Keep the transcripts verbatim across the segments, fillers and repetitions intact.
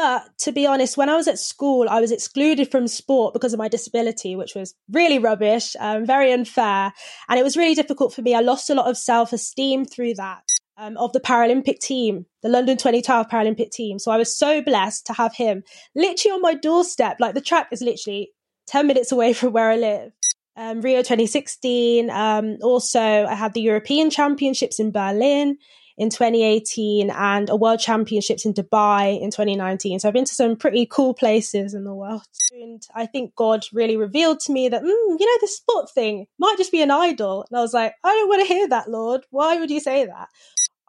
But to be honest, when I was at school, I was excluded from sport because of my disability, which was really rubbish, um, very unfair. And it was really difficult for me. I lost a lot of self-esteem through that. Um, of the Paralympic team, the London twenty twelve Paralympic team. So I was so blessed to have him literally on my doorstep. Like the track is literally ten minutes away from where I live. Um, Rio twenty sixteen. Um, also, I had the European Championships in Berlin in twenty eighteen and a World Championships in Dubai in twenty nineteen. So I've been to some pretty cool places in the world. And I think God really revealed to me that, mm, you know, this sport thing might just be an idol. And I was like, I don't want to hear that, Lord. Why would you say that?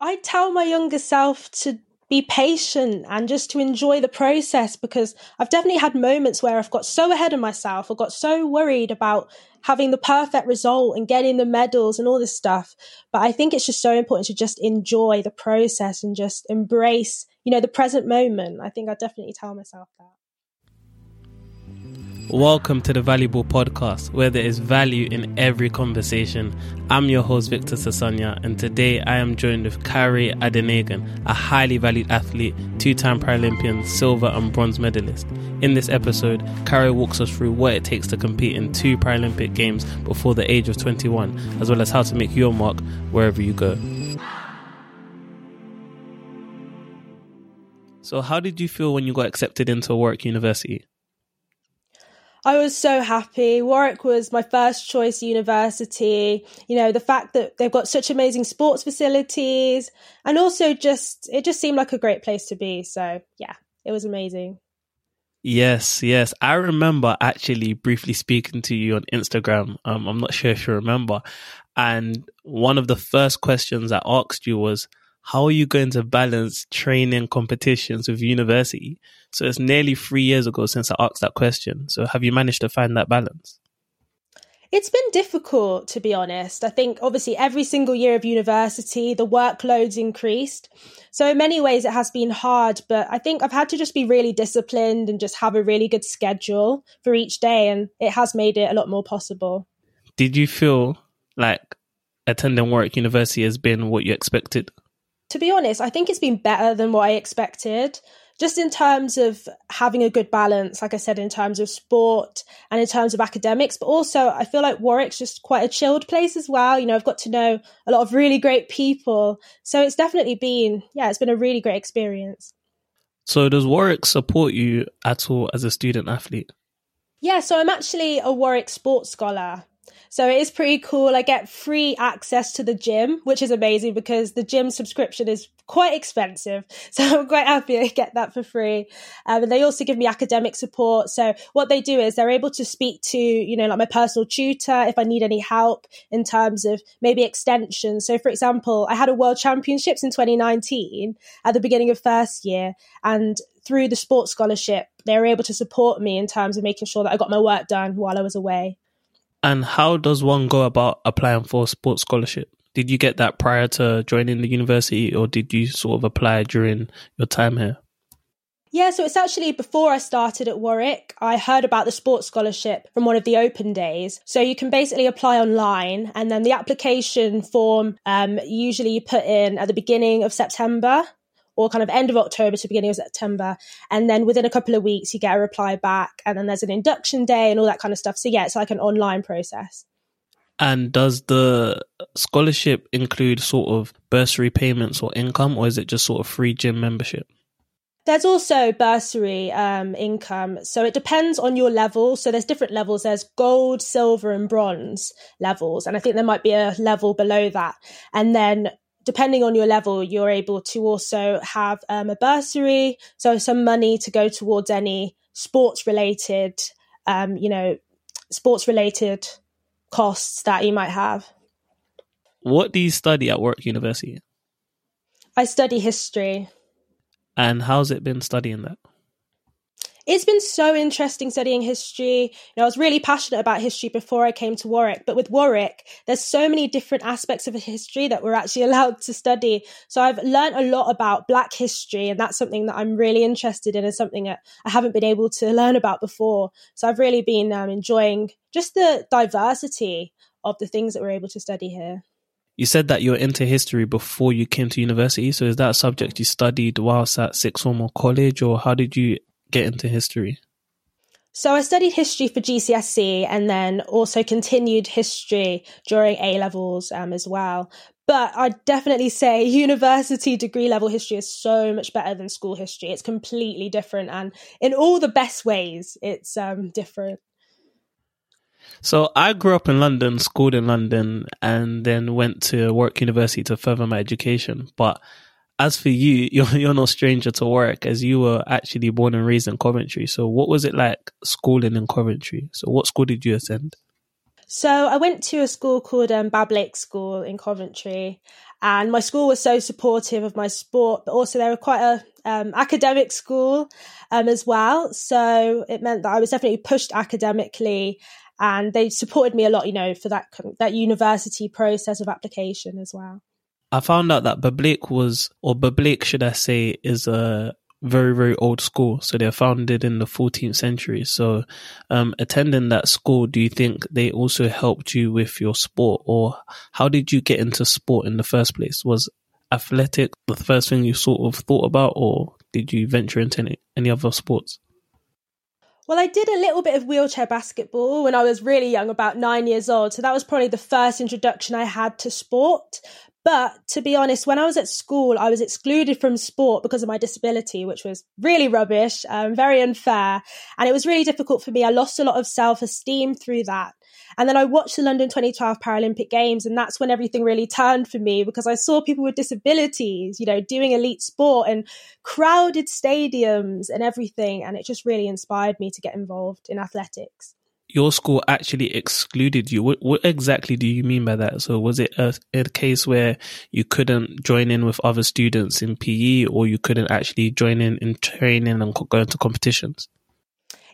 I tell my younger self to be patient and just to enjoy the process, because I've definitely had moments where I've got so ahead of myself, I got so worried about having the perfect result and getting the medals and all this stuff. But I think it's just so important to just enjoy the process and just embrace, you know, the present moment. I think I definitely tell myself that. Welcome to the Valuable Podcast, where there is value in every conversation. I'm your host, Victor Sasanya, and today I am joined with Kare Adenegan, a highly valued athlete, two-time Paralympian, silver and bronze medalist. In this episode, Kare walks us through what it takes to compete in two Paralympic Games before the age of twenty-one, as well as how to make your mark wherever you go. So how did you feel when you got accepted into Warwick University? I was so happy. Warwick was my first choice university. You know, the fact that they've got such amazing sports facilities, and also just, it just seemed like a great place to be. So yeah, it was amazing. Yes, yes. I remember actually briefly speaking to you on Instagram. Um, I'm not sure if you remember. And one of the first questions I asked you was, how are you going to balance training competitions with university? So it's nearly three years ago since I asked that question. So have you managed to find that balance? It's been difficult, to be honest. I think obviously every single year of university, the workload's increased. So in many ways it has been hard, but I think I've had to just be really disciplined and just have a really good schedule for each day. And it has made it a lot more possible. Did you feel like attending Warwick University has been what you expected? To be honest, I think it's been better than what I expected, just in terms of having a good balance, like I said, in terms of sport and in terms of academics. But also, I feel like Warwick's just quite a chilled place as well. You know, I've got to know a lot of really great people. So it's definitely been, yeah, it's been a really great experience. So does Warwick support you at all as a student athlete? Yeah, so I'm actually a Warwick sports scholar. So it is pretty cool. I get free access to the gym, which is amazing because the gym subscription is quite expensive. So I'm quite happy to get that for free. Um, and they also give me academic support. So what they do is they're able to speak to, you know, like my personal tutor if I need any help in terms of maybe extensions. So for example, I had a World Championships in twenty nineteen at the beginning of first year, and through the sports scholarship, they were able to support me in terms of making sure that I got my work done while I was away. And how does one go about applying for a sports scholarship? Did you get that prior to joining the university, or did you sort of apply during your time here? Yeah, so it's actually before I started at Warwick, I heard about the sports scholarship from one of the open days. So you can basically apply online, and then the application form um, usually you put in at the beginning of September, or kind of end of October to beginning of September. And then within a couple of weeks, you get a reply back, and then there's an induction day and all that kind of stuff. So yeah, it's like an online process. And does the scholarship include sort of bursary payments or income, or is it just sort of free gym membership? There's also bursary um, income. So it depends on your level. So there's different levels. There's gold, silver and bronze levels. And I think there might be a level below that. And then depending on your level, you're able to also have um, a bursary, so some money to go towards any sports-related, um, you know, sports-related costs that you might have. What do you study at Warwick University? I study history. And how's it been studying that? It's been so interesting studying history. You know, I was really passionate about history before I came to Warwick, but with Warwick, there's so many different aspects of history that we're actually allowed to study. So I've learned a lot about Black history, and that's something that I'm really interested in, and something that I haven't been able to learn about before. So I've really been um, enjoying just the diversity of the things that we're able to study here. You said that you're into history before you came to university. So is that a subject you studied whilst at sixth form or college, or how did you get into history? So I studied history for G C S E and then also continued history during A-levels um, as well. But I'd definitely say university degree level history is so much better than school history. It's completely different, and in all the best ways, it's um, different. So I grew up in London, schooled in London, and then went to Warwick University to further my education. But as for you, you're, you're no stranger to Warwick, as you were actually born and raised in Coventry. So what was it like schooling in Coventry? So what school did you attend? So I went to a school called um, Bablake School in Coventry, and my school was so supportive of my sport, but also they were quite a um, academic school um, as well. So it meant that I was definitely pushed academically, and they supported me a lot, you know, for that that university process of application as well. I found out that Bablake was, or Bablake should I say, is a very, very old school. So they're founded in the fourteenth century. So um, attending that school, do you think they also helped you with your sport? Or how did you get into sport in the first place? Was athletics the first thing you sort of thought about, or did you venture into any, any other sports? Well, I did a little bit of wheelchair basketball when I was really young, about nine years old. So that was probably the first introduction I had to sport. But to be honest, when I was at school, I was excluded from sport because of my disability, which was really rubbish, um, very unfair. And it was really difficult for me. I lost a lot of self-esteem through that. And then I watched the London twenty twelve Paralympic Games, and that's when everything really turned for me, because I saw people with disabilities, you know, doing elite sport and crowded stadiums and everything. And it just really inspired me to get involved in athletics. Your school actually excluded you. What, what exactly do you mean by that? So was it a, a case where you couldn't join in with other students in P E, or you couldn't actually join in in training and go into competitions?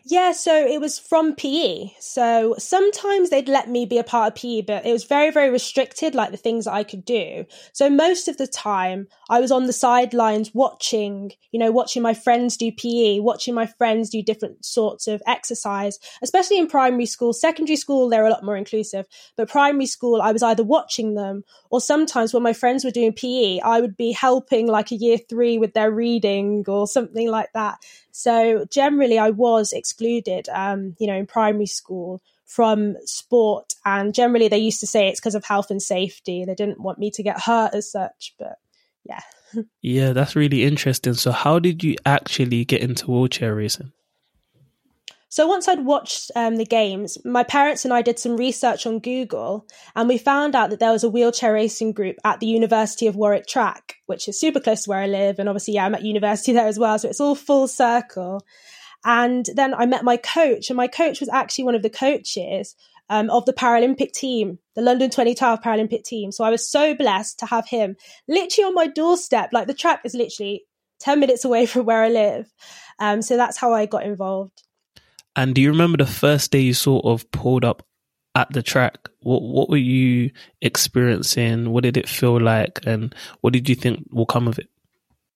Yeah, so it was from P E. So sometimes they'd let me be a part of P E, but it was very, very restricted, like the things that I could do. So most of the time I was on the sidelines watching, you know, watching my friends do P E, watching my friends do different sorts of exercise, especially in primary school. Secondary school, they're a lot more inclusive. But primary school, I was either watching them, or sometimes when my friends were doing P E, I would be helping like a year three with their reading or something like that. So generally I was excluded, um, you know, in primary school from sport. And generally they used to say it's because of health and safety. They didn't want me to get hurt as such, but yeah. Yeah, that's really interesting. So how did you actually get into wheelchair racing? So once I'd watched um, the games, my parents and I did some research on Google, and we found out that there was a wheelchair racing group at the University of Warwick Track, which is super close to where I live. And obviously, yeah, I'm at university there as well. So it's all full circle. And then I met my coach, and my coach was actually one of the coaches um, of the Paralympic team, the London twenty twelve Paralympic team. So I was so blessed to have him literally on my doorstep. Like the track is literally ten minutes away from where I live. Um, so that's how I got involved. And do you remember the first day you sort of pulled up at the track? What what were you experiencing? What did it feel like? And what did you think will come of it?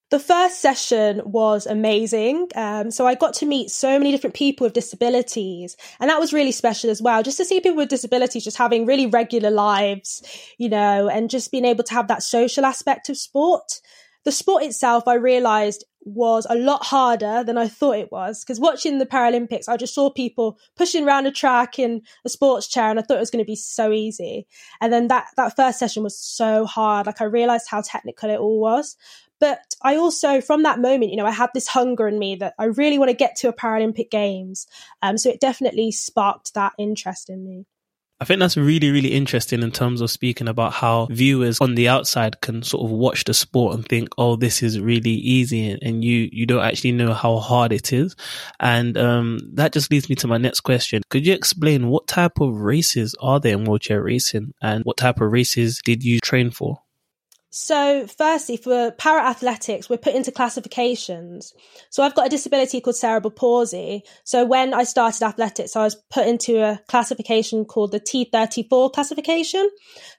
The first session was amazing. Um, so I got to meet so many different people with disabilities. And that was really special as well, just to see people with disabilities just having really regular lives, you know, and just being able to have that social aspect of sport. The sport itself, I realised, was a lot harder than I thought it was, because watching the Paralympics, I just saw people pushing around a track in a sports chair, and I thought it was going to be so easy. And then that, that first session was so hard. Like I realised how technical it all was. But I also, from that moment, you know, I had this hunger in me that I really want to get to a Paralympic Games. Um, so it definitely sparked that interest in me. I think that's really, really interesting in terms of speaking about how viewers on the outside can sort of watch the sport and think, oh, this is really easy, and you you don't actually know how hard it is. And um, that just leads me to my next question. Could you explain what type of races are there in wheelchair racing, and what type of races did you train for? So firstly, for para athletics, we're put into classifications. So I've got a disability called cerebral palsy. So when I started athletics, I was put into a classification called the T thirty-four classification.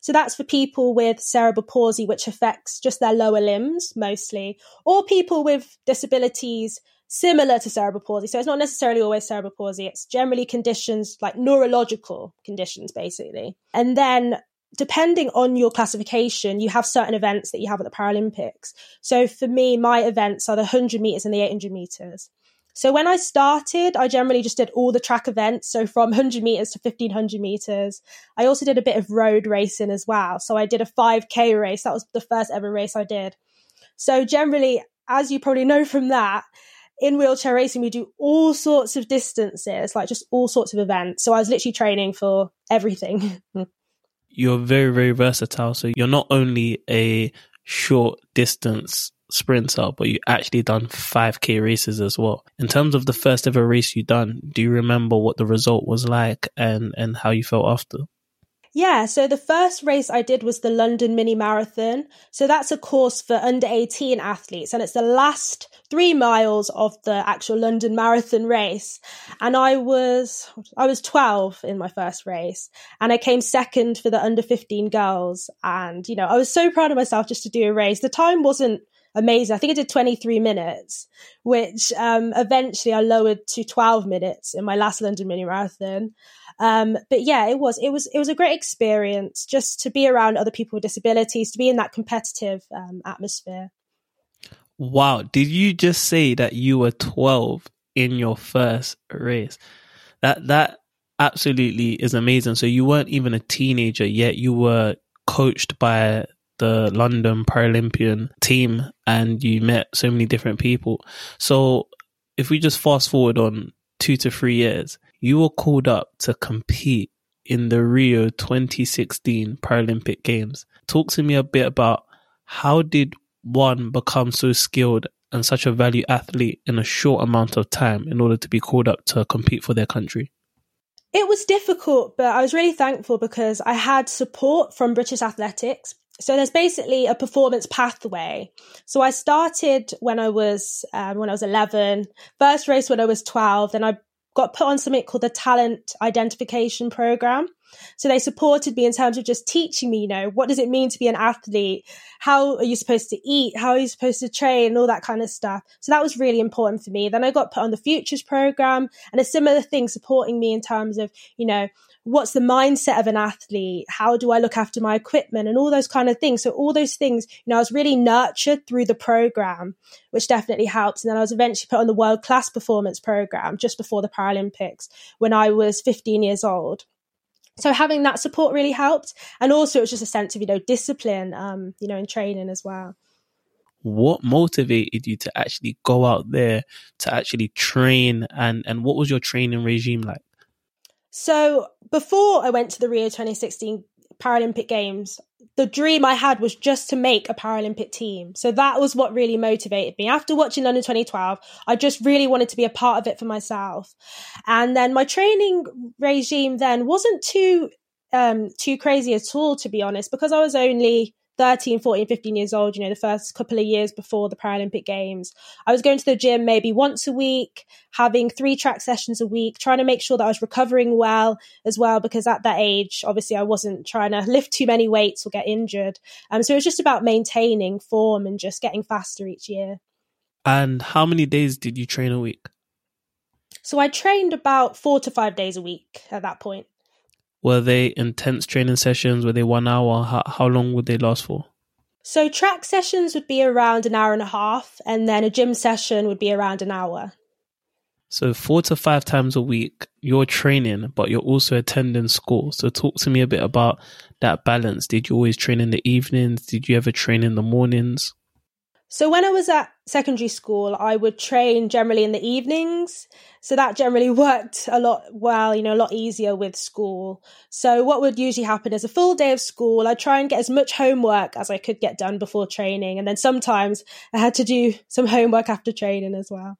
So that's for people with cerebral palsy, which affects just their lower limbs mostly, or people with disabilities similar to cerebral palsy. So it's not necessarily always cerebral palsy. It's generally conditions like neurological conditions, basically. And then depending on your classification, you have certain events that you have at the Paralympics. So for me, my events are the one hundred metres and the eight hundred metres. So when I started, I generally just did all the track events. So from one hundred metres to fifteen hundred metres. I also did a bit of road racing as well. So I did a five K race. That was the first ever race I did. So generally, as you probably know from that, in wheelchair racing, we do all sorts of distances, like just all sorts of events. So I was literally training for everything. You're very, very versatile. So you're not only a short distance sprinter, but you actually done five K races as well. In terms of the first ever race you done, do you remember what the result was like and, and how you felt after? Yeah, so the first race I did was the London Mini Marathon. So that's a course for under eighteen athletes, and it's the last three miles of the actual London Marathon race. And I was I was twelve in my first race, and I came second for the under fifteen girls. And, you know, I was so proud of myself just to do a race. The time wasn't amazing. I think I did twenty-three minutes, which um, eventually I lowered to twelve minutes in my last London Mini Marathon. Um, but yeah, it was, it was, it was a great experience just to be around other people with disabilities, to be in that competitive um, atmosphere. Wow. Did you just say that you were twelve in your first race? That, that absolutely is amazing. So you weren't even a teenager yet. You were coached by the London Paralympian team and you met so many different people. So if we just fast forward on two to three years, you were called up to compete in the Rio twenty sixteen Paralympic Games. Talk to me a bit about how did one become so skilled and such a value athlete in a short amount of time in order to be called up to compete for their country? It was difficult, but I was really thankful because I had support from British Athletics. So there's basically a performance pathway. So I started when I was um, when I was eleven, first race when I was twelve, then I got put on something called the Talent Identification Program. So they supported me in terms of just teaching me, you know, what does it mean to be an athlete? How are you supposed to eat? How are you supposed to train? All that kind of stuff. So that was really important for me. Then I got put on the Futures Program and a similar thing supporting me in terms of, you know, what's the mindset of an athlete? How do I look after my equipment and all those kind of things? So all those things, you know, I was really nurtured through the program, which definitely helped. And then I was eventually put on the World Class Performance Program just before the Paralympics when I was fifteen years old. So having that support really helped. And also it was just a sense of, you know, discipline, um, you know, in training as well. What motivated you to actually go out there to actually train? And, and what was your training regime like? So before I went to the Rio twenty sixteen Paralympic Games, the dream I had was just to make a Paralympic team. So that was what really motivated me. After watching London twenty twelve, I just really wanted to be a part of it for myself. And then my training regime then wasn't too um, too crazy at all, to be honest, because I was only thirteen, fourteen, fifteen years old, you know, the first couple of years before the Paralympic Games. I was going to the gym maybe once a week, having three track sessions a week, trying to make sure that I was recovering well as well, because at that age, obviously, I wasn't trying to lift too many weights or get injured. Um, so it was just about maintaining form and just getting faster each year. And how many days did you train a week? So I trained about four to five days a week at that point. Were they intense training sessions? Were they one hour? How, how long would they last for? So track sessions would be around an hour and a half, and then a gym session would be around an hour. So four to five times a week, you're training, but you're also attending school. So talk to me a bit about that balance. Did you always train in the evenings? Did you ever train in the mornings? So when I was at secondary school, I would train generally in the evenings. So that generally worked a lot well, you know, a lot easier with school. So what would usually happen is a full day of school, I'd try and get as much homework as I could get done before training. And then sometimes I had to do some homework after training as well.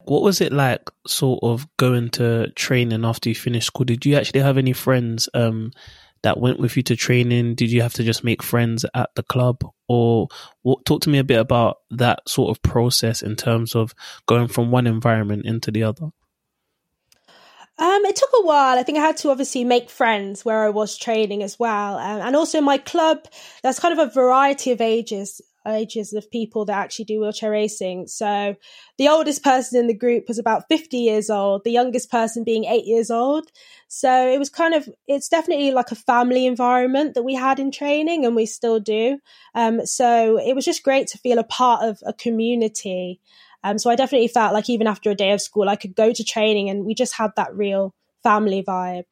What was it like sort of going to training after you finished school? Did you actually have any friends um, that went with you to training? Did you have to just make friends at the club? Or what, talk to me a bit about that sort of process in terms of going from one environment into the other. Um, it took a while. I think I had to obviously make friends where I was training as well. Um, and also my club, there's kind of a variety of ages. ages of people that actually do wheelchair racing. So the oldest person in the group was about fifty years old, the youngest person being eight years old. So it was kind of, it's definitely like a family environment that we had in training, and we still do. Um, so it was just great to feel a part of a community. Um, so I definitely felt like even after a day of school, I could go to training and we just had that real family vibe.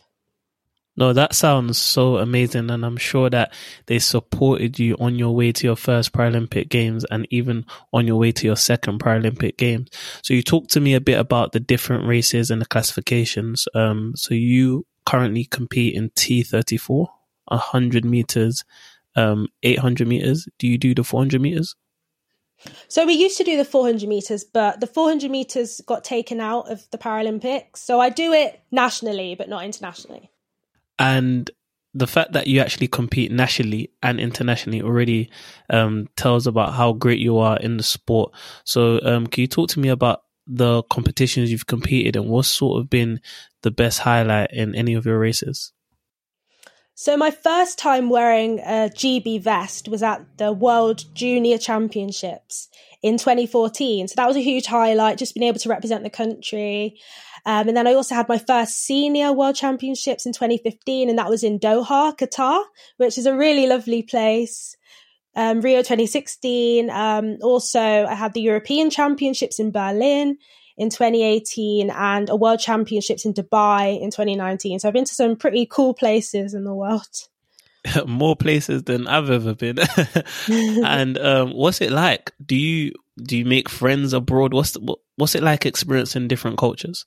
No, that sounds so amazing. And I'm sure that they supported you on your way to your first Paralympic Games and even on your way to your second Paralympic Games. So you talked to me a bit about the different races and the classifications. Um, so you currently compete in T thirty-four, one hundred meters, um, eight hundred meters. Do you do the four hundred meters? So we used to do the four hundred meters, but the four hundred meters got taken out of the Paralympics. So I do it nationally, but not internationally. And the fact that you actually compete nationally and internationally already um, tells about how great you are in the sport. So um, can you talk to me about the competitions you've competed and what's sort of been the best highlight in any of your races? So my first time wearing a G B vest was at the World Junior Championships in twenty fourteen. So that was a huge highlight, just being able to represent the country. Um, and then I also had my first senior World Championships in twenty fifteen, and that was in Doha, Qatar, which is a really lovely place. Um, Rio twenty sixteen. Um, also, I had the European Championships in Berlin in twenty eighteen and a World Championships in Dubai in twenty nineteen. So I've been to some pretty cool places in the world. More places than I've ever been. And um, what's it like? Do you do you make friends abroad? What's the, what's it like experiencing different cultures?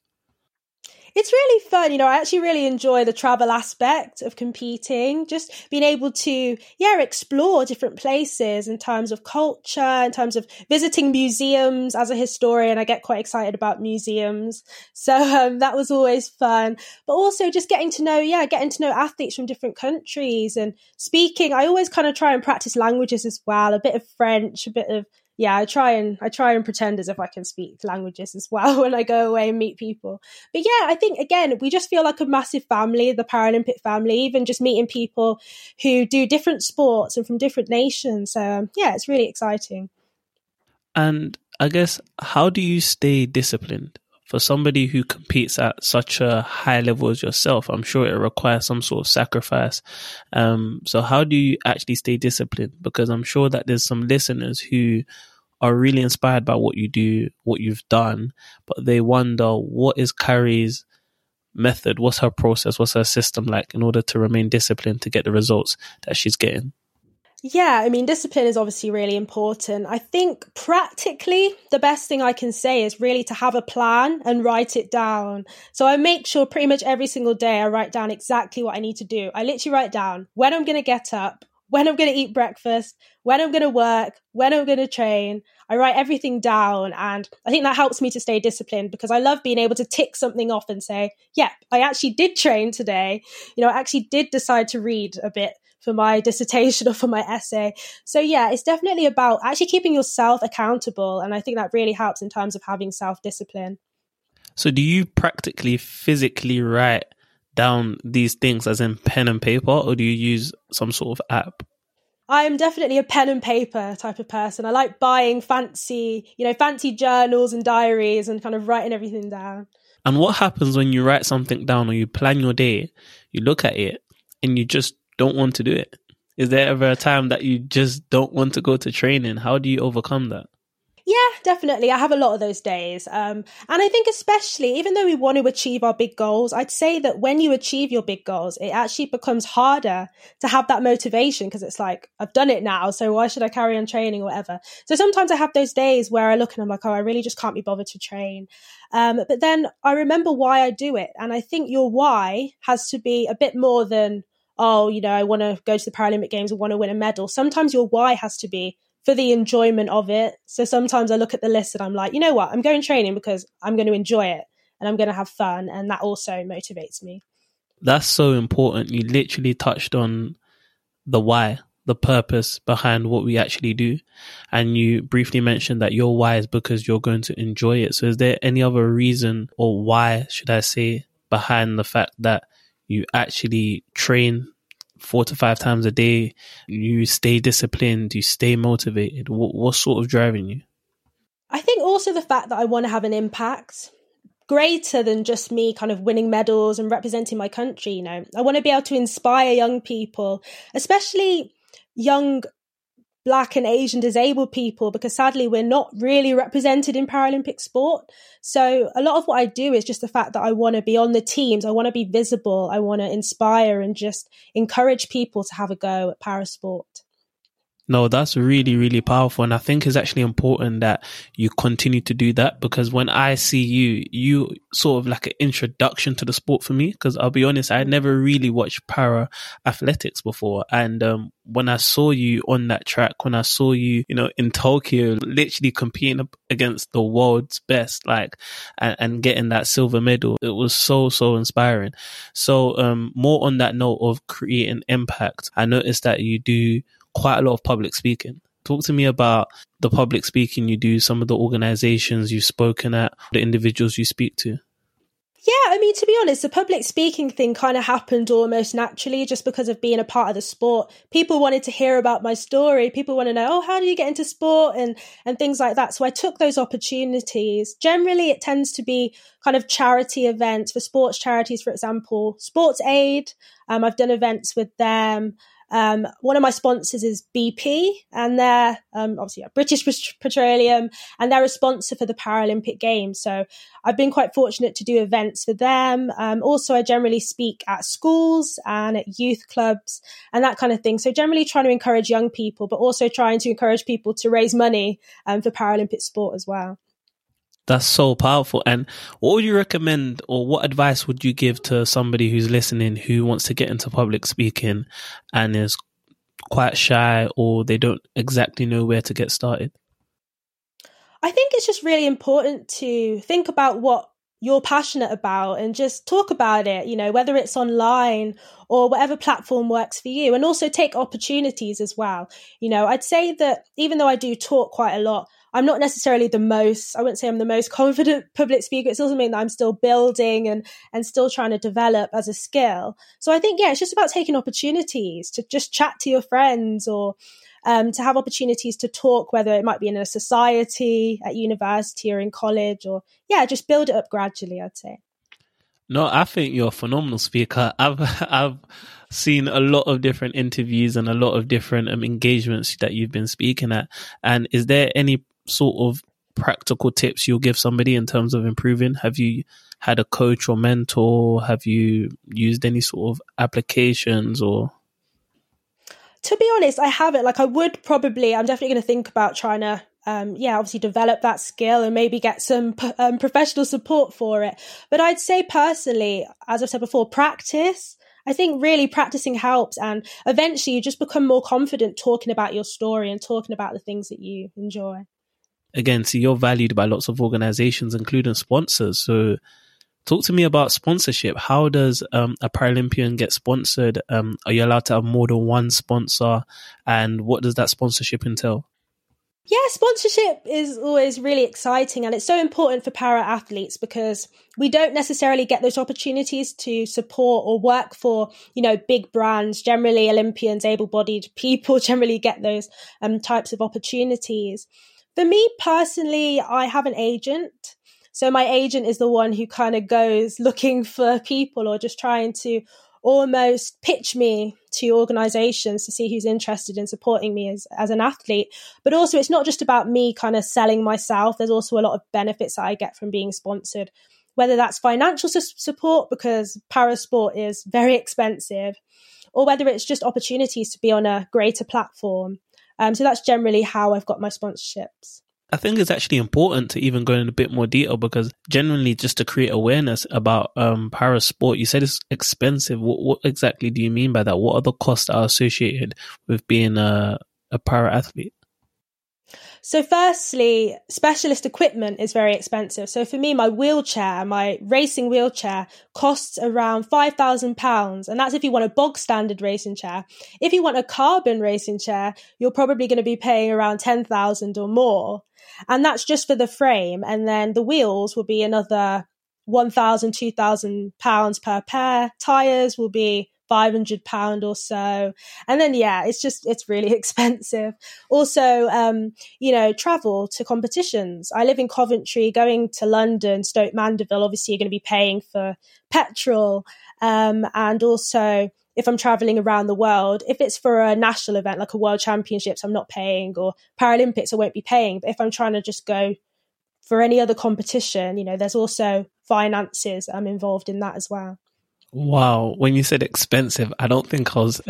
It's really fun. You know, I actually really enjoy the travel aspect of competing, just being able to, yeah, explore different places in terms of culture, in terms of visiting museums. As a historian, I get quite excited about museums. So um, that was always fun. But also just getting to know, yeah, getting to know athletes from different countries and speaking. I always kind of try and practice languages as well, a bit of French, a bit of, yeah, I try and I try and pretend as if I can speak languages as well when I go away and meet people. But yeah, I think, again, we just feel like a massive family, the Paralympic family, even just meeting people who do different sports and from different nations. So yeah, it's really exciting. And I guess, how do you stay disciplined? For somebody who competes at such a high level as yourself, I'm sure it requires some sort of sacrifice. Um, so how do you actually stay disciplined? Because I'm sure that there's some listeners who are really inspired by what you do, what you've done, but they wonder, what is Kare's method? What's her process? What's her system like in order to remain disciplined to get the results that she's getting? Yeah, I mean, discipline is obviously really important. I think practically the best thing I can say is really to have a plan and write it down. So I make sure pretty much every single day I write down exactly what I need to do. I literally write down when I'm going to get up, when I'm going to eat breakfast, when I'm going to work, when I'm going to train. I write everything down, and I think that helps me to stay disciplined, because I love being able to tick something off and say, yeah, I actually did train today. You know, I actually did decide to read a bit for my dissertation or for my essay. So yeah, it's definitely about actually keeping yourself accountable. And I think that really helps in terms of having self-discipline. So do you practically physically write down these things as in pen and paper, or do you use some sort of app? I'm definitely a pen and paper type of person. I like buying fancy, you know, fancy journals and diaries and kind of writing everything down. And what happens when you write something down or you plan your day, you look at it and you just don't want to do it? Is there ever a time that you just don't want to go to training? How do you overcome that? Yeah, definitely. I have a lot of those days. Um, and I think especially, even though we want to achieve our big goals, I'd say that when you achieve your big goals, it actually becomes harder to have that motivation, because it's like, I've done it now, so why should I carry on training or whatever? So sometimes I have those days where I look and I'm like, oh, I really just can't be bothered to train. Um, but then I remember why I do it. And I think your why has to be a bit more than, oh, you know, I want to go to the Paralympic Games, I want to win a medal. Sometimes your why has to be for the enjoyment of it. So sometimes I look at the list and I'm like, you know what, I'm going training because I'm going to enjoy it and I'm going to have fun. And that also motivates me. That's so important. You literally touched on the why, the purpose behind what we actually do. And you briefly mentioned that your why is because you're going to enjoy it. So is there any other reason, or why should I say, behind the fact that you actually train four to five times a day, you stay disciplined, you stay motivated? What, what's sort of driving you? I think also the fact that I want to have an impact greater than just me kind of winning medals and representing my country. You know, I want to be able to inspire young people, especially young Black and Asian disabled people, because sadly we're not really represented in Paralympic sport. So a lot of what I do is just the fact that I want to be on the teams, I want to be visible, I want to inspire and just encourage people to have a go at para sport. No, that's really, really powerful. And I think it's actually important that you continue to do that, because when I see you, you sort of like an introduction to the sport for me, because I'll be honest, I never really watched para athletics before. And um, when I saw you on that track, when I saw you, you know, in Tokyo, literally competing against the world's best, like, and, and getting that silver medal, it was so, so inspiring. So um, more on that note of creating impact, I noticed that you do quite a lot of public speaking. Talk to me about the public speaking you do, some of the organizations you've spoken at, the individuals you speak to. Yeah, I mean, to be honest, the public speaking thing kind of happened almost naturally just because of being a part of the sport. People wanted to hear about my story. People want to know, oh, how do you get into sport and and things like that. So I took those opportunities. Generally, it tends to be kind of charity events for sports charities, for example, Sports Aid. Um, I've done events with them. Um, one of my sponsors is B P, and they're um, obviously yeah, British Petroleum, and they're a sponsor for the Paralympic Games. So I've been quite fortunate to do events for them. Um, also, I generally speak at schools and at youth clubs and that kind of thing. So generally trying to encourage young people, but also trying to encourage people to raise money um, for Paralympic sport as well. That's so powerful. And what would you recommend, or what advice would you give to somebody who's listening who wants to get into public speaking and is quite shy, or they don't exactly know where to get started? I think it's just really important to think about what you're passionate about and just talk about it, you know, whether it's online or whatever platform works for you, and also take opportunities as well. You know, I'd say that even though I do talk quite a lot, I'm not necessarily the most, I wouldn't say I'm the most confident public speaker. It doesn't mean that I'm still building and, and still trying to develop as a skill. So I think, yeah, it's just about taking opportunities to just chat to your friends, or um, to have opportunities to talk, whether it might be in a society, at university or in college, or yeah, just build it up gradually, I'd say. No, I think you're a phenomenal speaker. I've I've seen a lot of different interviews and a lot of different um, engagements that you've been speaking at. And is there any sort of practical tips you'll give somebody in terms of improving? Have you had a coach or mentor? Have you used any sort of applications or? To be honest, I haven't. Like I would probably, I'm definitely going to think about trying to Um, yeah, obviously develop that skill and maybe get some um, professional support for it. But I'd say personally, as I've said before, practice. I think really practicing helps, and eventually you just become more confident talking about your story and talking about the things that you enjoy. Again, so you're valued by lots of organizations, including sponsors. So talk to me about sponsorship. How does um, a Paralympian get sponsored? Um, are you allowed to have more than one sponsor? And what does that sponsorship entail? Yeah, sponsorship is always really exciting, and it's so important for para athletes because we don't necessarily get those opportunities to support or work for, you know, big brands. Generally, Olympians, able-bodied people generally get those um, types of opportunities. For me personally, I have an agent. So my agent is the one who kind of goes looking for people, or just trying to almost pitch me to organizations to see who's interested in supporting me as, as an athlete. But also it's not just about me kind of selling myself. There's also a lot of benefits that I get from being sponsored, whether that's financial su- support because para sport is very expensive, or whether it's just opportunities to be on a greater platform. Um, so that's generally how I've got my sponsorships. I think it's actually important to even go in a bit more detail, because generally just to create awareness about um, para sport, you said it's expensive. What, what exactly do you mean by that? What are the costs that are associated with being a, a para athlete? So firstly, specialist equipment is very expensive. So for me, my wheelchair, my racing wheelchair costs around five thousand pounds. And that's if you want a bog standard racing chair. If you want a carbon racing chair, you're probably going to be paying around ten thousand or more. And that's just for the frame. And then the wheels will be another one thousand, two thousand pounds per pair. Tyres will be five hundred pounds or so. And then, yeah, it's just, it's really expensive. Also, um, you know, travel to competitions. I live in Coventry, going to London, Stoke Mandeville, obviously you're going to be paying for petrol. Um, and also, if I'm traveling around the world, if it's for a national event, like a World Championships, I'm not paying, or Paralympics, I won't be paying. But if I'm trying to just go for any other competition, you know, there's also finances. I'm involved in that as well. Wow. When you said expensive, I don't think I was,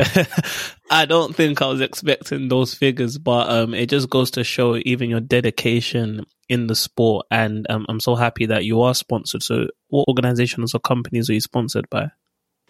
I don't think I was expecting those figures, but um, it just goes to show even your dedication in the sport. And um, I'm so happy that you are sponsored. So what organizations or companies are you sponsored by?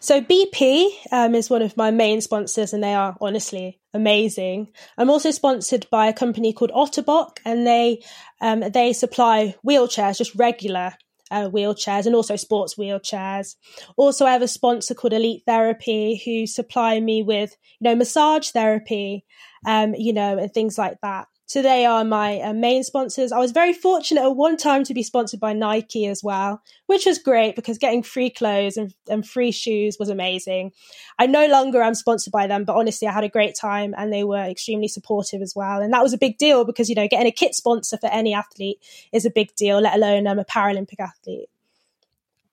So B P um, is one of my main sponsors, and they are honestly amazing. I'm also sponsored by a company called Ottobock, and they um, they supply wheelchairs, just regular Uh, wheelchairs, and also sports wheelchairs. Also, I have a sponsor called Elite Therapy, who supply me with, you know, massage therapy, um, you know, and things like that. So they are my uh, main sponsors. I was very fortunate at one time to be sponsored by Nike as well, which was great because getting free clothes and, and free shoes was amazing. I no longer am sponsored by them, but honestly, I had a great time and they were extremely supportive as well. And that was a big deal because, you know, getting a kit sponsor for any athlete is a big deal, let alone I'm um, a Paralympic athlete.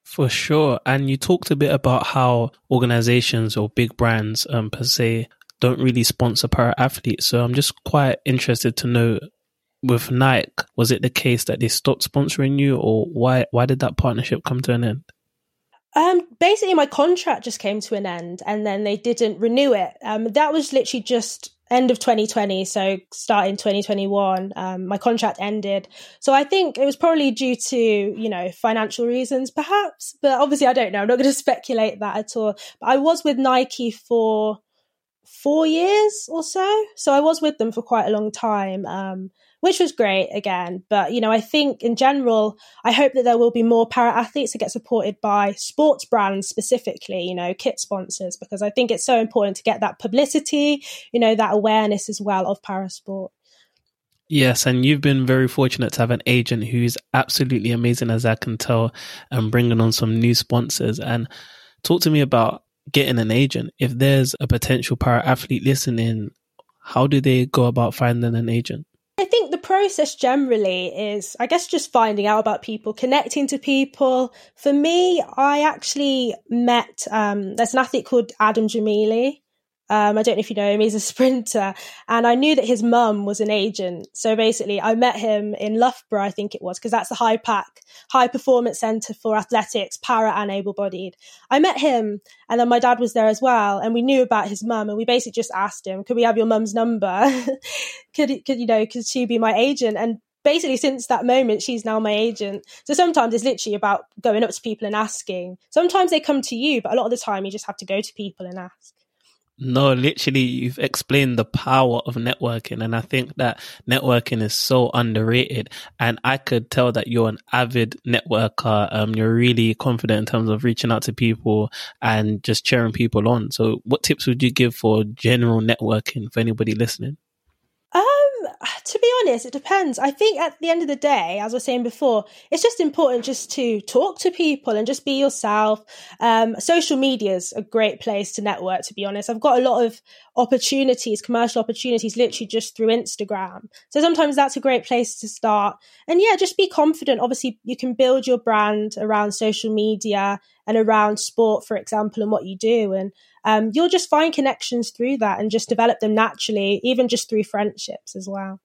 For sure. And you talked a bit about how organizations or big brands um, per se don't really sponsor para athletes. So I'm just quite interested to know, with Nike, was it the case that they stopped sponsoring you, or why why did that partnership come to an end? Um, basically, my contract just came to an end and then they didn't renew it. Um, that was literally just end of twenty twenty. So starting twenty twenty-one, um, my contract ended. So I think it was probably due to, you know, financial reasons perhaps, but obviously I don't know. I'm not going to speculate that at all. But I was with Nike for four years or so. So I was with them for quite a long time, um, which was great again. But, you know, I think in general, I hope that there will be more para athletes that get supported by sports brands specifically, you know, kit sponsors, because I think it's so important to get that publicity, you know, that awareness as well of para sport. Yes, and you've been very fortunate to have an agent who's absolutely amazing, as I can tell, and bringing on some new sponsors. And talk to me about getting an agent. If there's a potential para athlete listening, how do they go about finding an agent? I think the process generally is, I guess, just finding out about people, connecting to people. For me, I actually met, um, there's an athlete called Adam Jemili. Um, I don't know if you know him, he's a sprinter. And I knew that his mum was an agent. So basically I met him in Loughborough, I think it was, because that's the high pack, high performance centre for athletics, para and able-bodied. I met him and then my dad was there as well. And we knew about his mum and we basically just asked him, could we have your mum's number? could, could, you know, could she be my agent? And basically since that moment, she's now my agent. So sometimes it's literally about going up to people and asking. Sometimes they come to you, but a lot of the time you just have to go to people and ask. No, literally, you've explained the power of networking. And I think that networking is so underrated. And I could tell that you're an avid networker. Um, you're really confident in terms of reaching out to people and just cheering people on. So what tips would you give for general networking for anybody listening? Um, to be honest, it depends. I think at the end of the day, as I was saying before, it's just important just to talk to people and just be yourself. Um, social media is a great place to network, to be honest. I've got a lot of opportunities, commercial opportunities, literally just through Instagram. So sometimes that's a great place to start. And yeah, just be confident. Obviously, you can build your brand around social media and around sport, for example, and what you do. And um, you'll just find connections through that and just develop them naturally, even just through friendships as well.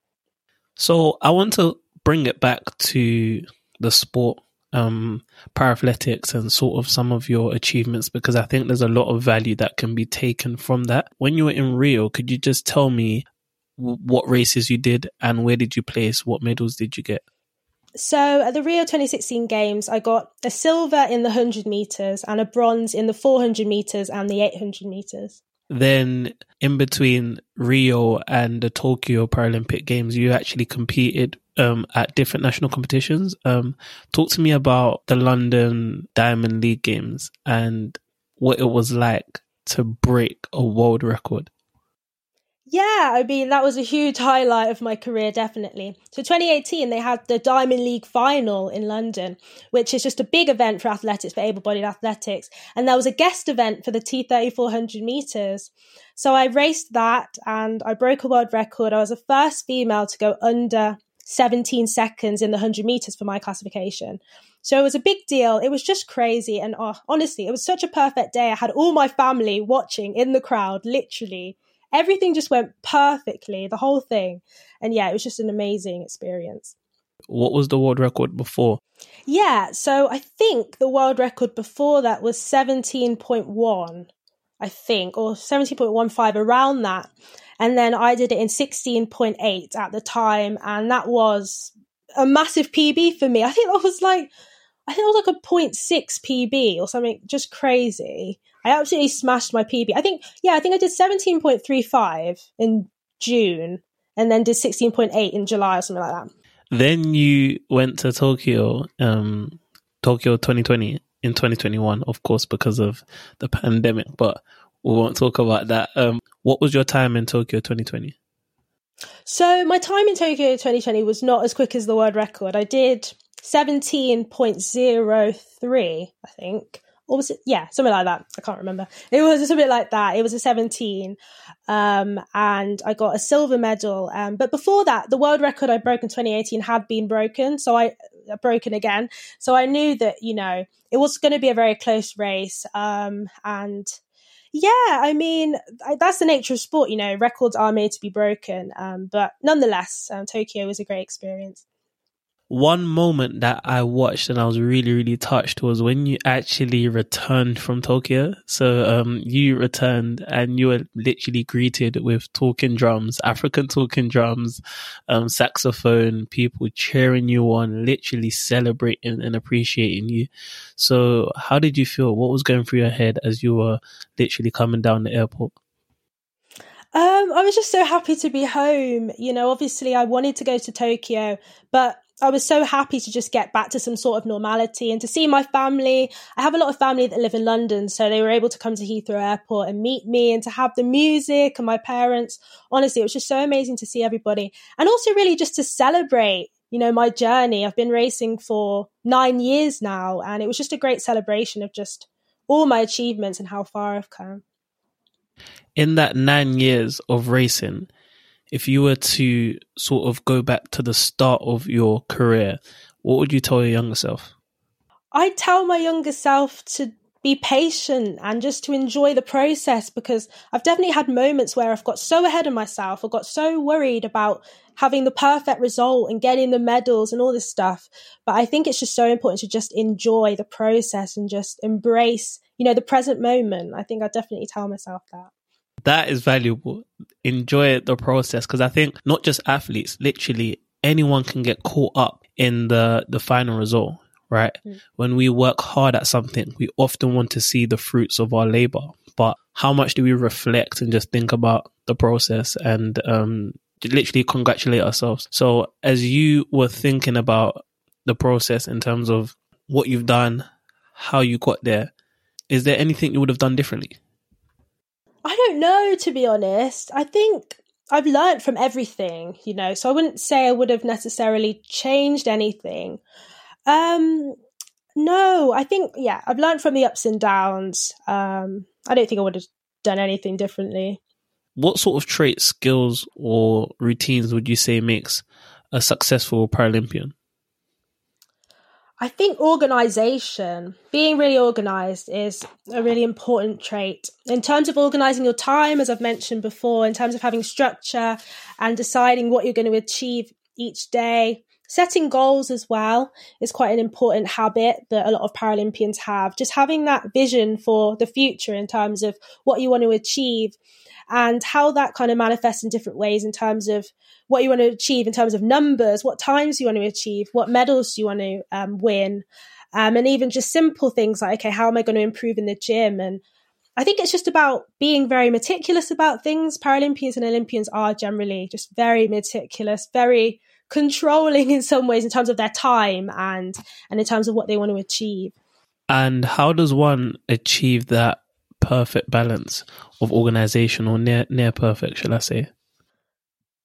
So I want to bring it back to the sport, um, para-athletics, and sort of some of your achievements, because I think there's a lot of value that can be taken from that. When you were in Rio, could you just tell me what races you did and where did you place? What medals did you get? So at the Rio twenty sixteen Games, I got a silver in the one hundred metres and a bronze in the four hundred metres and the eight hundred metres. Then in between Rio and the Tokyo Paralympic Games, you actually competed um, at different national competitions. Um, talk to me about the London Diamond League Games and what it was like to break a world record. Yeah, I mean, that was a huge highlight of my career, definitely. So twenty eighteen, they had the Diamond League final in London, which is just a big event for athletics, for able-bodied athletics. And there was a guest event for the T thirty-four one hundred metres. So I raced that and I broke a world record. I was the first female to go under seventeen seconds in the one hundred metres for my classification. So it was a big deal. It was just crazy. And oh, honestly, it was such a perfect day. I had all my family watching in the crowd, literally. Everything just went perfectly, the whole thing. And yeah, it was just an amazing experience. What was the world record before? Yeah, so I think the world record before that was seventeen point one, I think, or seventeen point one five, around that. And then I did it in sixteen point eight at the time. And that was a massive P B for me. I think that was like, I think it was like a zero point six P B or something, just crazy. I absolutely smashed my P B. I think, yeah, I think I did seventeen point three five in June and then did sixteen point eight in July or something like that. Then you went to Tokyo, um, Tokyo twenty twenty in twenty twenty-one, of course, because of the pandemic, but we won't talk about that. Um, what was your time in Tokyo twenty twenty? So my time in Tokyo twenty twenty was not as quick as the world record. I did seventeen point oh three, I think. Or was it? Yeah, something like that. I can't remember. It was something like that. It was a seventeen. Um, and I got a silver medal. Um, but before that, the world record I broke in twenty eighteen had been broken. So I uh, broken again. So I knew that, you know, it was going to be a very close race. Um, and yeah, I mean, I, that's the nature of sport. You know, records are made to be broken. Um, but nonetheless, um, Tokyo was a great experience. One moment that I watched and I was really, really touched was when you actually returned from Tokyo. So um, you returned and you were literally greeted with talking drums, African talking drums, um, saxophone, people cheering you on, literally celebrating and appreciating you. So how did you feel? What was going through your head as you were literally coming down the airport? Um, I was just so happy to be home. You know, obviously I wanted to go to Tokyo, but I was so happy to just get back to some sort of normality and to see my family. I have a lot of family that live in London, so they were able to come to Heathrow Airport and meet me and to have the music and my parents. Honestly, it was just so amazing to see everybody. And also really just to celebrate, you know, my journey. I've been racing for nine years now, and it was just a great celebration of just all my achievements and how far I've come. In that nine years of racing, if you were to sort of go back to the start of your career, what would you tell your younger self? I'd tell my younger self to be patient and just to enjoy the process, because I've definitely had moments where I've got so ahead of myself, I got so worried about having the perfect result and getting the medals and all this stuff. But I think it's just so important to just enjoy the process and just embrace, you know, the present moment. I think I'd definitely tell myself that. That is valuable. Enjoy the process, because I think not just athletes, literally anyone can get caught up in the, the final result, right? Mm. When we work hard at something, we often want to see the fruits of our labor. But how much do we reflect and just think about the process and um, literally congratulate ourselves? So as you were thinking about the process in terms of what you've done, how you got there, is there anything you would have done differently? I don't know, to be honest. I think I've learned from everything, you know, so I wouldn't say I would have necessarily changed anything. Um, no, I think, yeah, I've learned from the ups and downs. Um, I don't think I would have done anything differently. What sort of traits, skills or routines would you say makes a successful Paralympian? I think organisation, being really organised is a really important trait. In terms of organising your time, as I've mentioned before, in terms of having structure and deciding what you're going to achieve each day, setting goals as well is quite an important habit that a lot of Paralympians have. Just having that vision for the future in terms of what you want to achieve and how that kind of manifests in different ways in terms of what you want to achieve, in terms of numbers, what times you want to achieve, what medals you want to um, win, um, and even just simple things like, okay, how am I going to improve in the gym? And I think it's just about being very meticulous about things. Paralympians and Olympians are generally just very meticulous, very controlling in some ways in terms of their time and and in terms of what they want to achieve. And how does one achieve that perfect balance of organisation, or near near perfect, shall I say?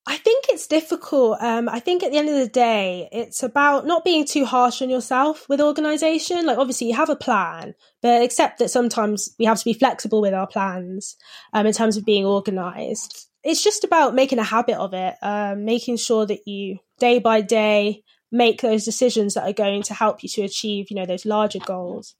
I think it's difficult. Um, I think at the end of the day, it's about not being too harsh on yourself with organisation. Like, obviously, you have a plan, but accept that sometimes we have to be flexible with our plans um, in terms of being organised. It's just about making a habit of it, um, making sure that you day by day make those decisions that are going to help you to achieve, you know, those larger goals.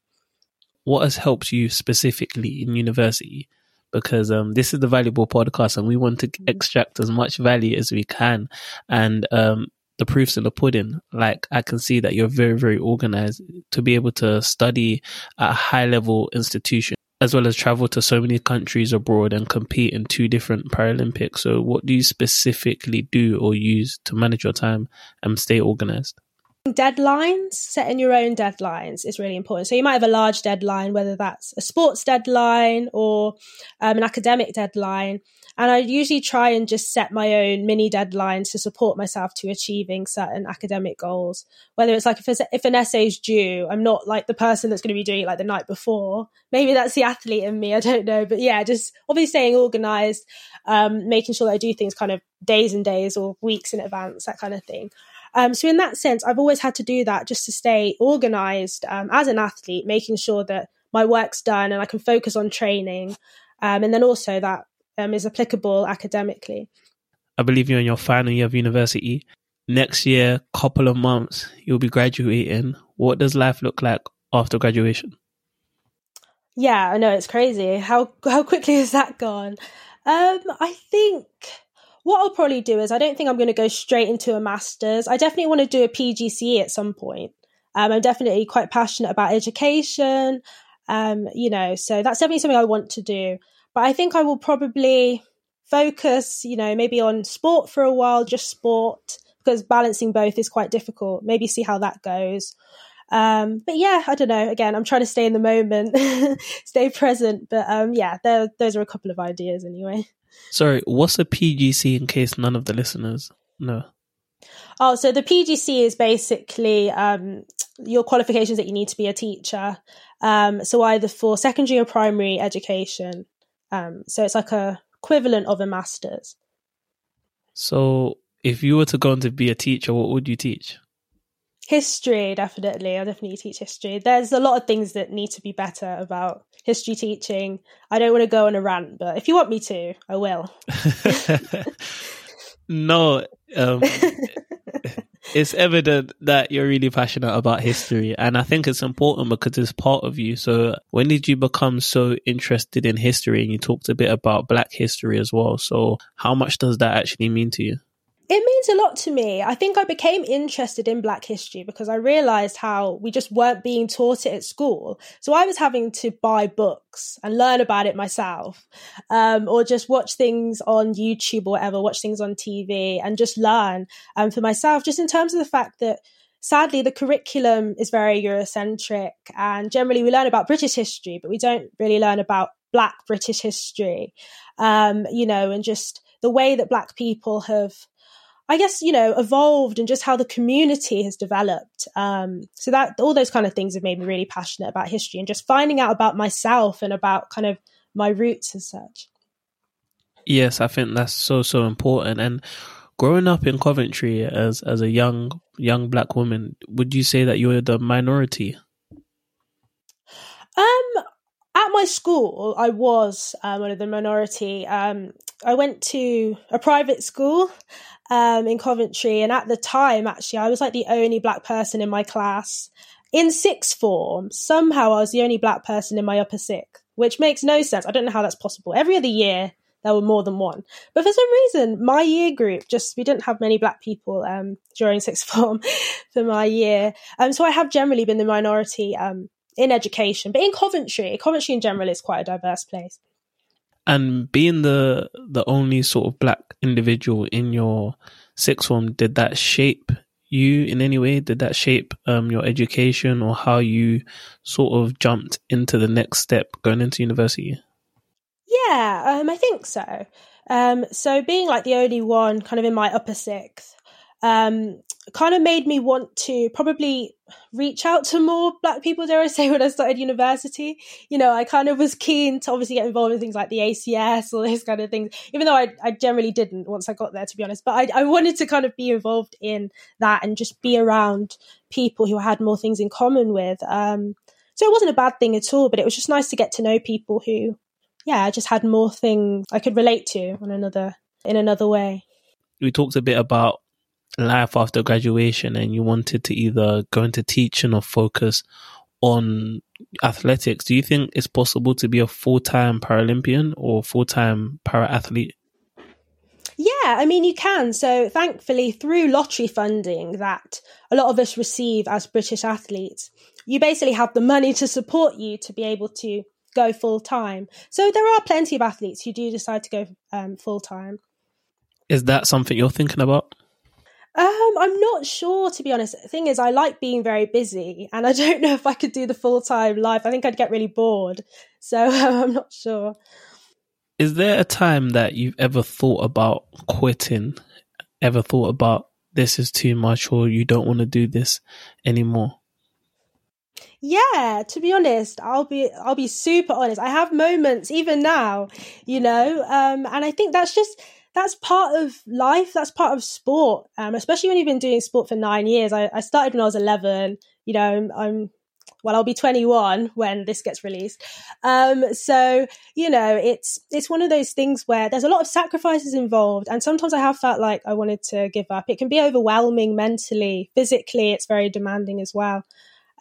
What has helped you specifically in university? Because um, this is the Valuable Podcast, and we want to extract as much value as we can. And um, the proof's in the pudding. Like, I can see that you're very, very organized to be able to study at a high level institution, as well as travel to so many countries abroad and compete in two different Paralympics. So what do you specifically do or use to manage your time and stay organised? Deadlines, setting your own deadlines is really important. So you might have a large deadline, whether that's a sports deadline or um, an academic deadline. And I usually try and just set my own mini deadlines to support myself to achieving certain academic goals. Whether it's like if, it's, if an essay's due, I'm not like the person that's going to be doing it like the night before. Maybe that's the athlete in me, I don't know. But yeah, just obviously staying organised, um, making sure that I do things kind of days and days or weeks in advance, that kind of thing. Um, so in that sense, I've always had to do that just to stay organised um, as an athlete, making sure that my work's done and I can focus on training. Um, and then also that um, is applicable academically. I believe you're in your final year of university. Next year, couple of months, you'll be graduating. What does life look like after graduation? Yeah, I know, it's crazy. How, how quickly has that gone? Um, I think... What I'll probably do is I don't think I'm going to go straight into a master's. I definitely want to do a P G C E at some point. Um, I'm definitely quite passionate about education, um, you know, so that's definitely something I want to do. But I think I will probably focus, you know, maybe on sport for a while, just sport, because balancing both is quite difficult. Maybe see how that goes. Um, but yeah, I don't know. Again, I'm trying to stay in the moment, stay present. But um, yeah, those are a couple of ideas anyway. Sorry, what's a P G C in case none of the listeners know? Oh, so the P G C is basically um, your qualifications that you need to be a teacher. Um, so either for secondary or primary education. Um, so it's like a equivalent of a master's. So if you were to go on to be a teacher, what would you teach? History, definitely. I'll definitely teach history. There's a lot of things that need to be better about history teaching. I don't want to go on a rant, but if you want me to, I will. No, um, it's evident that you're really passionate about history. And I think it's important because it's part of you. So when did you become so interested in history? And you talked a bit about Black history as well. So how much does that actually mean to you? It means a lot to me. I think I became interested in Black history because I realised how we just weren't being taught it at school. So I was having to buy books and learn about it myself, um, or just watch things on YouTube or whatever, watch things on T V and just learn um, for myself, just in terms of the fact that sadly, the curriculum is very Eurocentric, and generally we learn about British history, but we don't really learn about Black British history, um, you know, and just the way that Black people have, I guess, you know, evolved, and just how the community has developed. Um, so that all those kind of things have made me really passionate about history and just finding out about myself and about kind of my roots as such. Yes, I think that's so, so important. And growing up in Coventry as as a young, young Black woman, would you say that you were the minority? Um, at my school, I was uh, one of the minority. Um, I went to a private school Um, in Coventry, and at the time actually I was like the only Black person in my class in sixth form. Somehow I was the only Black person in my upper sixth, which makes no sense. I don't know how that's possible. Every other year there were more than one, but for some reason my year group, just we didn't have many Black people um, during sixth form for my year, um, so I have generally been the minority um, in education. But in Coventry Coventry in general is quite a diverse place. And being the the only sort of Black individual in your sixth form, did that shape you in any way? Did that shape um, your education or how you sort of jumped into the next step going into university? Yeah, um, I think so. Um, so being like the only one kind of in my upper sixth, um, kind of made me want to probably reach out to more Black people, dare I say, when I started university. You know, I kind of was keen to obviously get involved in things like the A C S, all those kind of things, even though I, I generally didn't once I got there, to be honest. But I, I wanted to kind of be involved in that and just be around people who had more things in common with. Um, so it wasn't a bad thing at all, but it was just nice to get to know people who, yeah, I just had more things I could relate to on another in another way. We talked a bit about life after graduation, and you wanted to either go into teaching or focus on athletics. Do you think it's possible to be a full-time Paralympian or full-time para athlete? Yeah, I mean, you can. So thankfully, through lottery funding that a lot of us receive as British athletes, you basically have the money to support you to be able to go full-time. So there are plenty of athletes who do decide to go um, full-time. Is that something you're thinking about? Um, I'm not sure, to be honest. The thing is, I like being very busy, and I don't know if I could do the full-time life. I think I'd get really bored. So um, I'm not sure. Is there a time that you've ever thought about quitting? Ever thought about this is too much, or you don't want to do this anymore? Yeah, to be honest, I'll be I'll be super honest. I have moments even now, you know, um, and I think that's just... that's part of life. That's part of sport, um, especially when you've been doing sport for nine years. I, I started when I was eleven. You know, I'm, I'm well, I'll be twenty-one when this gets released. Um, so, you know, it's it's one of those things where there's a lot of sacrifices involved. And sometimes I have felt like I wanted to give up. It can be overwhelming mentally, physically. It's very demanding as well.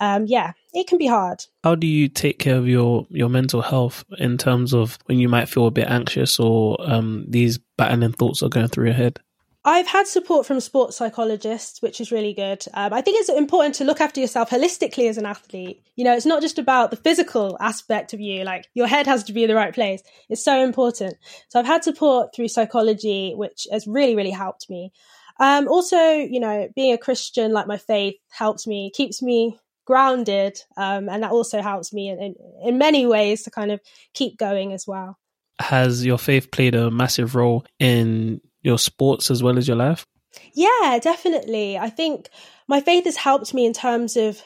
Um, yeah, it can be hard. How do you take care of your, your mental health in terms of when you might feel a bit anxious or um, these battling thoughts are going through your head? I've had support from sports psychologists, which is really good. Um, I think it's important to look after yourself holistically as an athlete. You know, it's not just about the physical aspect of you, like your head has to be in the right place. It's so important. So I've had support through psychology, which has really, really helped me. Um, also, you know, being a Christian, like my faith helps me, keeps me grounded, um, and that also helps me in, in, in many ways to kind of keep going as well. Has your faith played a massive role in your sports as well as your life? Yeah, definitely. I think my faith has helped me in terms of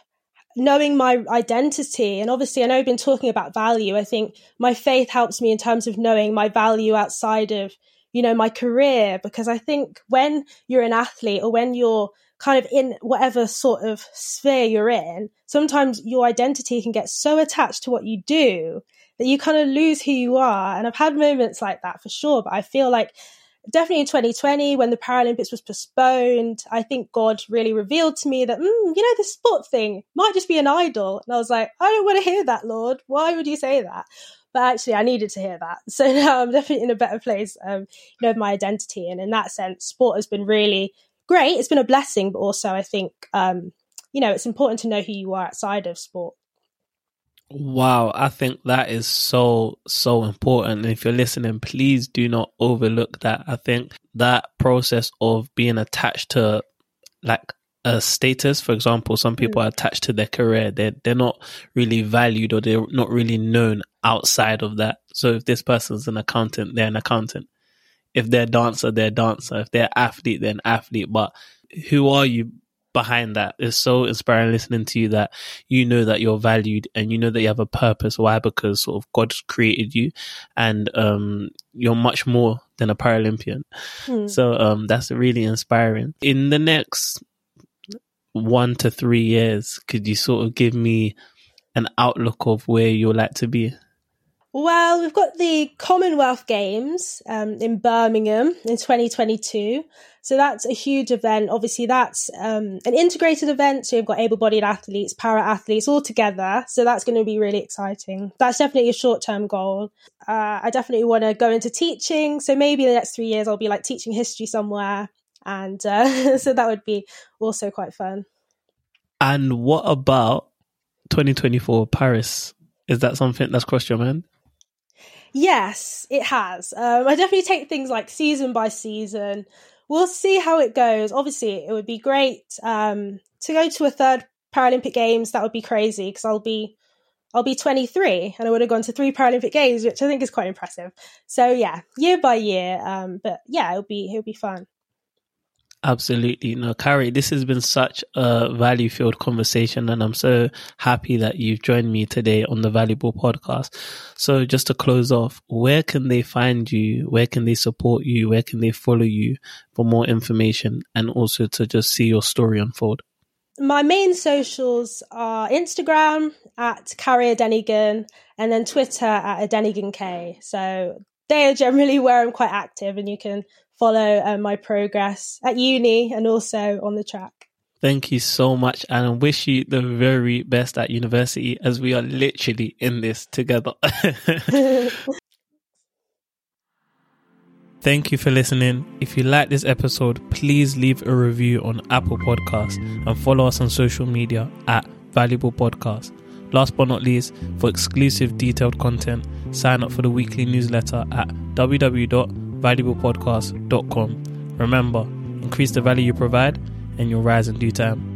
knowing my identity. And obviously, I know I've been talking about value. I think my faith helps me in terms of knowing my value outside of, you know, my career, because I think when you're an athlete or when you're kind of in whatever sort of sphere you're in, sometimes your identity can get so attached to what you do that you kind of lose who you are. And I've had moments like that for sure. But I feel like definitely in twenty twenty, when the Paralympics was postponed, I think God really revealed to me that, mm, you know, this sport thing might just be an idol. And I was like, I don't want to hear that, Lord. Why would you say that? But actually, I needed to hear that. So now I'm definitely in a better place, um, you know, with my identity. And in that sense, sport has been really great. It's been a blessing, but also I think, um, you know, it's important to know who you are outside of sport. Wow, I think that is so, so important. And if you're listening, please do not overlook that. I think that process of being attached to like a status, for example, some people mm. are attached to their career. They're, they're not really valued or they're not really known outside of that. So if this person's an accountant, they're an accountant. If they're a dancer, they're a dancer. If they're an athlete, they're an athlete. But who are you behind that? It's so inspiring listening to you that you know that you're valued and you know that you have a purpose. Why? Because sort of God's created you and um, you're much more than a Paralympian. Hmm. So um, that's really inspiring. In the next one to three years, could you sort of give me an outlook of where you'd like to be? Well, we've got the Commonwealth Games um, in Birmingham in twenty twenty-two. So that's a huge event. Obviously, that's um, an integrated event. So you've got able-bodied athletes, para-athletes all together. So that's going to be really exciting. That's definitely a short-term goal. Uh, I definitely want to go into teaching. So maybe in the next three years, I'll be like teaching history somewhere. And uh, so that would be also quite fun. And what about twenty twenty-four Paris? Is that something that's crossed your mind? Yes, it has. Um, I definitely take things like season by season. We'll see how it goes. Obviously, it would be great um, to go to a third Paralympic Games. That would be crazy because I'll be I'll be twenty-three and I would have gone to three Paralympic Games, which I think is quite impressive. So yeah, year by year. Um, but yeah, it'll be it'll be fun. Absolutely. No, Kare, this has been such a value-filled conversation, and I'm so happy that you've joined me today on the Valuable Podcast. So just to close off, where can they find you? Where can they support you? Where can they follow you for more information and also to just see your story unfold? My main socials are Instagram at Kare Adenegan and then Twitter at Adenegan K. So they are generally where I'm quite active, and you can follow uh, my progress at uni and also on the track. Thank you so much, and I wish you the very best at university, as we are literally in this together. Thank you for listening. If you like this episode, please leave a review on Apple Podcasts and follow us on social media at Valuable Podcast. Last but not least, for exclusive detailed content, sign up for the weekly newsletter at w w w dot valuable podcast dot com. Remember, increase the value you provide and you'll rise in due time.